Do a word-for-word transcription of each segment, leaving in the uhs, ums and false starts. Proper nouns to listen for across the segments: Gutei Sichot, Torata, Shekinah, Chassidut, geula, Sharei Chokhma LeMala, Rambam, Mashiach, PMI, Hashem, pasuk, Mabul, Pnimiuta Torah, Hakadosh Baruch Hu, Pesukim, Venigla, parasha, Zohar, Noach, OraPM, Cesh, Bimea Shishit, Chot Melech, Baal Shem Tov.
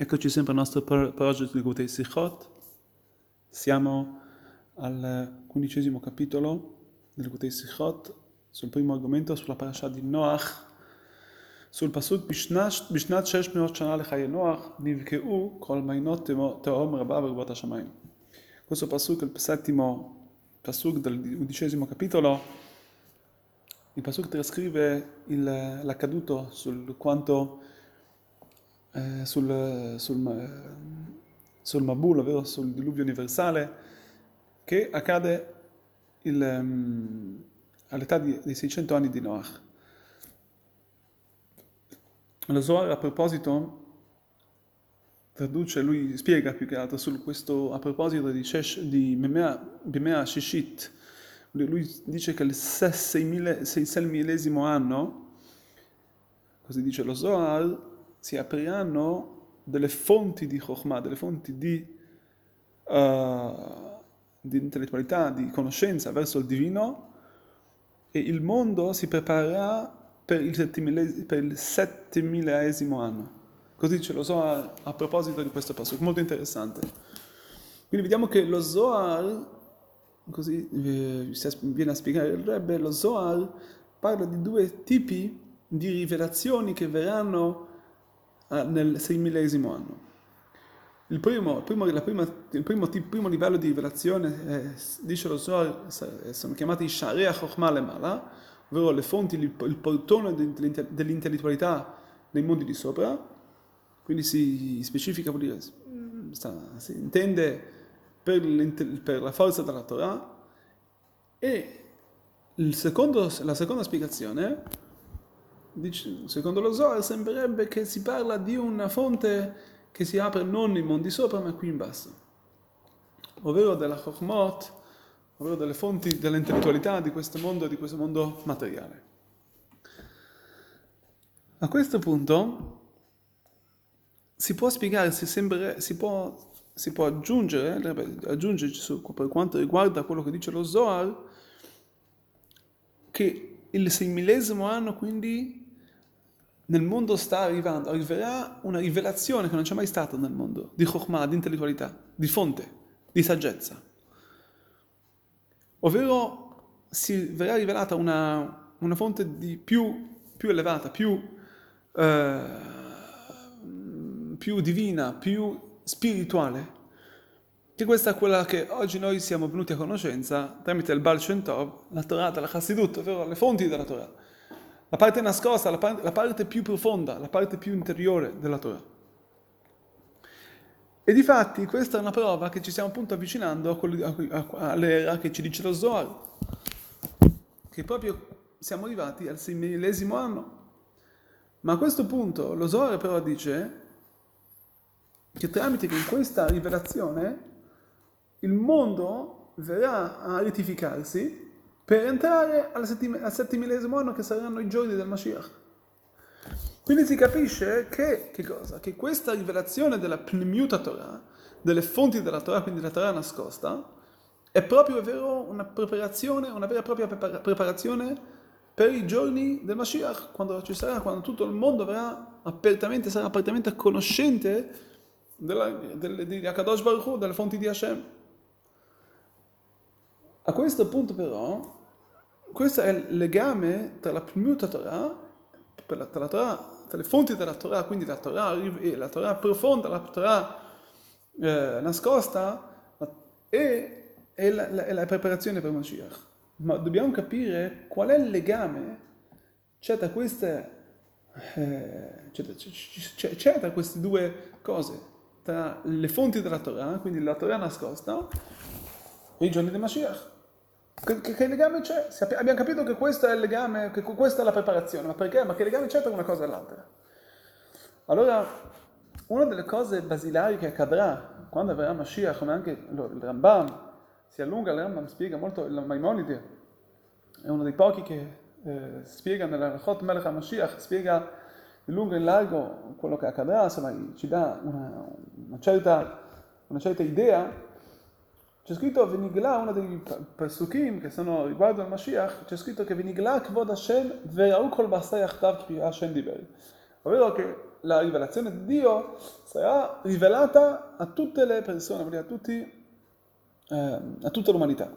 Eccoci sempre al nostro progetto di Gutei Sichot. Siamo al quindicesimo capitolo del Gutei Sichot, sul primo argomento, sulla parasha di Noach, sul pasuk Bishnat Bishnat Sheshmeot Shana Lechaye Noach Nivkeu Kol Mainot Te'om Rabba V'Ribat Hashamayim. Questo pasuk è il settimo pasuk dell'undicesimo capitolo. Il pasuk trascrive il, l'accaduto sul quanto Eh, sul, sul, sul Mabul, ovvero sul diluvio universale, che accade il, um, all'età di, dei seicento anni di Noach. Lo Zohar, a proposito, traduce, lui spiega più che altro su questo, a proposito di, Cesh, di Bimea, Bimea Shishit, lui dice che il seimilesimo anno, così dice lo Zohar, si apriranno delle fonti di Chokhmot, delle fonti di, uh, di intellettualità, di conoscenza verso il divino, e il mondo si preparerà per il settemilaesimo anno. Così dice lo Zohar a proposito di questo passo, molto interessante. Quindi vediamo che lo Zohar, così viene a spiegare il Rebbe, lo Zohar parla di due tipi di rivelazioni che verranno nel seimilesimo anno. Il primo, primo, la prima, il primo, primo livello di rivelazione, eh, dice lo Zohar, sono chiamati Sharei Chokhma LeMala, ovvero le fonti, il portone dell'intellettualità nei mondi di sopra. Quindi si specifica, vuol dire, sta, si intende per, per la forza della Torah. E il secondo, la seconda spiegazione, secondo lo Zohar, sembrerebbe che si parla di una fonte che si apre non nei mondi sopra, ma qui in basso, ovvero della Chokhmot, ovvero delle fonti dell'intellettualità di questo mondo, di questo mondo materiale. A questo punto si può spiegare, si, sembra, si, può, si può aggiungere, aggiungerci su, per quanto riguarda quello che dice lo Zohar, che il seimilesimo anno, quindi, nel mondo sta arrivando, arriverà una rivelazione che non c'è mai stata nel mondo, di Chokhmah, di intellettualità, di fonte, di saggezza. Ovvero si verrà rivelata una, una fonte di più, più elevata, più, eh, più divina, più spirituale, che questa è quella che oggi noi siamo venuti a conoscenza tramite il Baal Shem Tov, la Torata, la Chassidut, ovvero le fonti della Torah. La parte nascosta, la parte, la parte più profonda, la parte più interiore della Torah. E difatti questa è una prova che ci stiamo appunto avvicinando a quelli, a, a, all'era che ci dice lo Zohar, che proprio siamo arrivati al seimilesimo anno. Ma a questo punto lo Zohar però dice che tramite che questa rivelazione il mondo verrà a rettificarsi per entrare al, settim- al settimilesimo anno, che saranno i giorni del Mashiach. Quindi si capisce che, che cosa? Che questa rivelazione della Pnimiuta Torah, delle fonti della Torah, quindi la Torah nascosta, è proprio, è vero, una preparazione, una vera e propria prepar- preparazione per i giorni del Mashiach, quando ci sarà, quando tutto il mondo verrà apertamente, sarà apertamente conoscente della, del, di Hakadosh Baruch Hu, delle fonti di Hashem. A questo punto però, questo è il legame tra la Pnimiuta Torah, tra, la Torah, tra le fonti della Torah, quindi la Torah, la Torah profonda, la Torah eh, nascosta, e, e, la, la, e la preparazione per Mashiach. Ma dobbiamo capire qual è il legame c'è tra queste, eh, c'è, c'è, c'è tra queste due cose, tra le fonti della Torah, quindi la Torah nascosta, e i giorni di Mashiach. Che, che, che legame c'è? Abbiamo capito che questo è il legame, che questa è la preparazione, ma perché? Ma che legame c'è tra una cosa e l'altra? Allora, una delle cose basilari che accadrà quando verrà Mashiach, come anche il Rambam, si allunga, il Rambam spiega molto, il Maimonide è uno dei pochi che eh, spiega nella Chot Melech a Mashiach, spiega in lungo e in largo quello che accadrà, insomma ci dà una, una, certa, una certa idea. C'è scritto Venigla, uno dei Pesukim che sono riguardo al Mashiach, c'è scritto che Venigla Kvod Hashem ve'ra'u kol basar yachdav ki Hashem diber. Ovvero che la rivelazione di Dio sarà rivelata a tutte le persone, a, tutti, eh, a tutta l'umanità.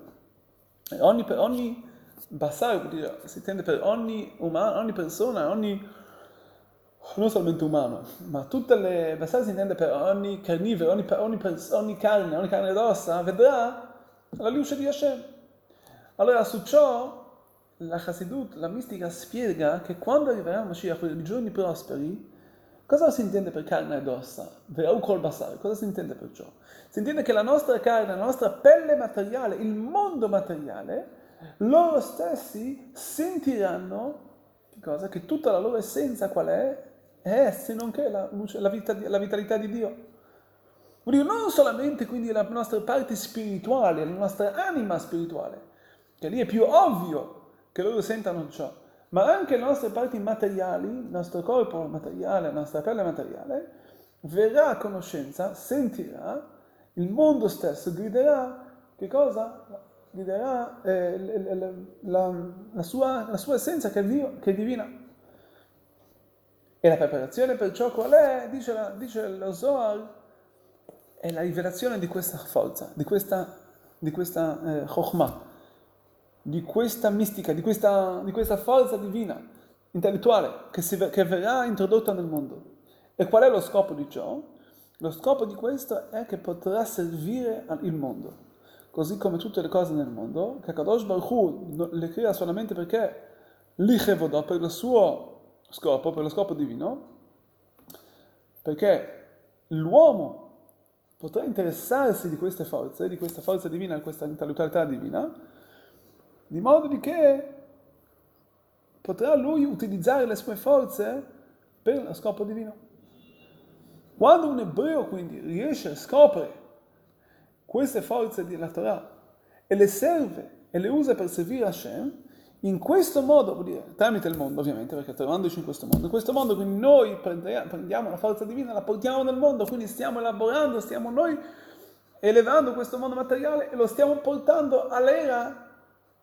E ogni, per ogni basare, dire, si intende per ogni, umano, ogni persona, ogni non solamente umano, ma tutte le basare si intende per ogni carnivoro, ogni, ogni, ogni carne, ogni carne d'ossa, vedrà la luce di Hashem. Allora su ciò la Chassidut, la mistica, spiega che quando arriverà Mashiach per i giorni prosperi, cosa si intende per carne ed ossa? Verrà col basare, cosa si intende per ciò? Si intende che la nostra carne, la nostra pelle materiale, il mondo materiale, loro stessi sentiranno che, cosa? Che tutta la loro essenza qual è? È se non che la, luce, la, vita, la vitalità di Dio. Vuol dire non solamente quindi la nostra parte spirituale, la nostra anima spirituale, che lì è più ovvio che loro sentano ciò, ma anche le nostre parti materiali, il nostro corpo materiale, la nostra pelle materiale, verrà a conoscenza, sentirà, il mondo stesso griderà, che cosa? Griderà eh, la, la, la, la, sua, la sua essenza che è, Dio, che è divina. E la preparazione per ciò qual è, dice, la, dice lo Zohar, è la rivelazione di questa forza, di questa, di questa eh, Chokhmah, di questa mistica, di questa, di questa forza divina, intellettuale, che, si, che verrà introdotta nel mondo. E qual è lo scopo di ciò? Lo scopo di questo è che potrà servire il mondo. Così come tutte le cose nel mondo, che Hakadosh Baruch Hu le crea solamente perché li chevodò, per il suo scopo, per lo scopo divino, perché l'uomo potrà interessarsi di queste forze, di questa forza divina, di questa intellettualità divina, di modo di che potrà lui utilizzare le sue forze per lo scopo divino. Quando un ebreo quindi riesce a scoprire queste forze della Torah e le serve e le usa per servire Hashem, in questo modo, vuol dire, tramite il mondo ovviamente, perché trovandoci in questo mondo, in questo mondo quindi noi prendiamo la forza divina, la portiamo nel mondo, quindi stiamo elaborando, stiamo noi elevando questo mondo materiale e lo stiamo portando all'era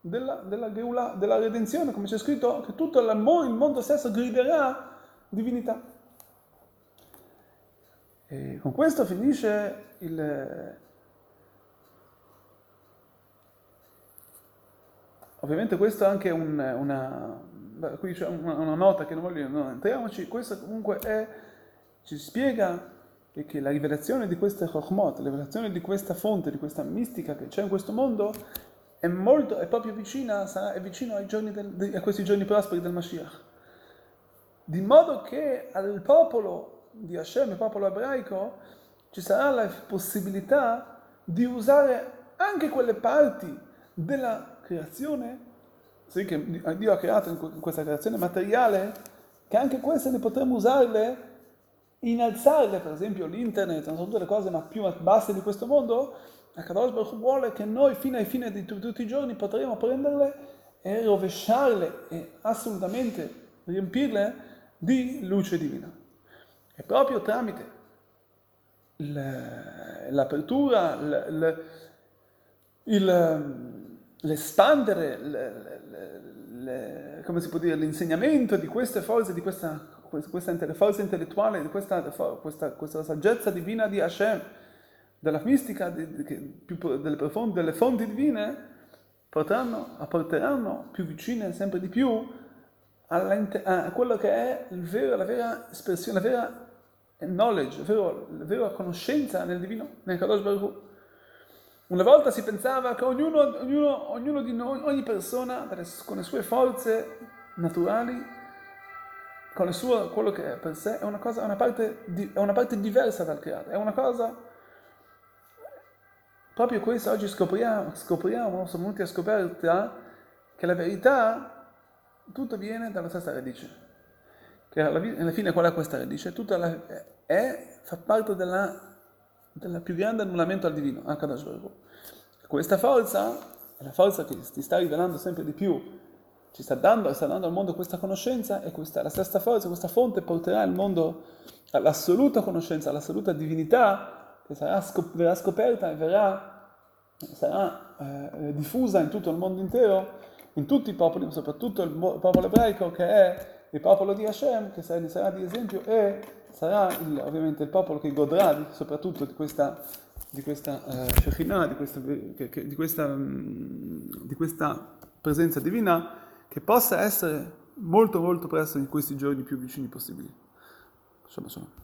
della, della geula, della redenzione, come c'è scritto, che tutto il mondo stesso griderà divinità. E con questo finisce il... Ovviamente questo è anche un, una... qui c'è una, una nota che non voglio... Non entriamoci, questo comunque è... ci spiega che, che la rivelazione di questa Chokhmot, la rivelazione di questa fonte, di questa mistica che c'è in questo mondo, è molto, è proprio vicina, sarà, è vicino ai giorni del, di, a questi giorni prosperi del Mashiach. Di modo che al popolo di Hashem, il popolo ebraico, ci sarà la possibilità di usare anche quelle parti della creazione, sì, che Dio ha creato in questa creazione materiale, che anche queste ne potremo usarle, innalzarle, per esempio l'internet, non sono tutte le cose ma più basse di questo mondo. Hakadosh Baruch Hu vuole che noi fino ai fine di t- tutti i giorni potremo prenderle e rovesciarle e assolutamente riempirle di luce divina. E proprio tramite le, l'apertura, le, le, il, l'espandere, le, le, le, come si può dire, l'insegnamento di queste forze, di questa, questa forza intellettuale, di questa, questa, questa saggezza divina di Hashem, della mistica, delle fonti divine, porteranno, apporteranno più vicine, sempre di più, a quello che è il vero, la vera espressione, la vera knowledge, la vera, la vera conoscenza nel divino, nel Kadosh Baruch Hu. Una volta si pensava che ognuno, ognuno, ognuno di noi, ogni persona, con le sue forze naturali, con il suo, quello che è per sé, è una, cosa, è una, parte, è una parte diversa dal creato, è una cosa... Proprio questo oggi scopriamo, scopriamo, siamo venuti a scoperta che la verità, tutto viene dalla stessa radice. Che alla, alla fine qual è questa radice? Tutta la, è, fa parte della, della più grande annullamento al divino, a Kadosh Baruch Hu. Questa forza, è la forza che ti sta rivelando sempre di più, ci sta dando, sta dando al mondo questa conoscenza, e questa, la stessa forza, questa fonte porterà il mondo all'assoluta conoscenza, all'assoluta divinità, che sarà scop- verrà scoperta e verrà, sarà eh, diffusa in tutto il mondo intero, in tutti i popoli, ma soprattutto il popolo ebraico, che è il popolo di Hashem, che sarà, sarà di esempio e sarà il, ovviamente il popolo che godrà di, soprattutto di questa di questa eh, Shekinah, di questa, che, che, di, questa, mh, di questa presenza divina, che possa essere molto molto presto in questi giorni più vicini possibili. Insomma, insomma.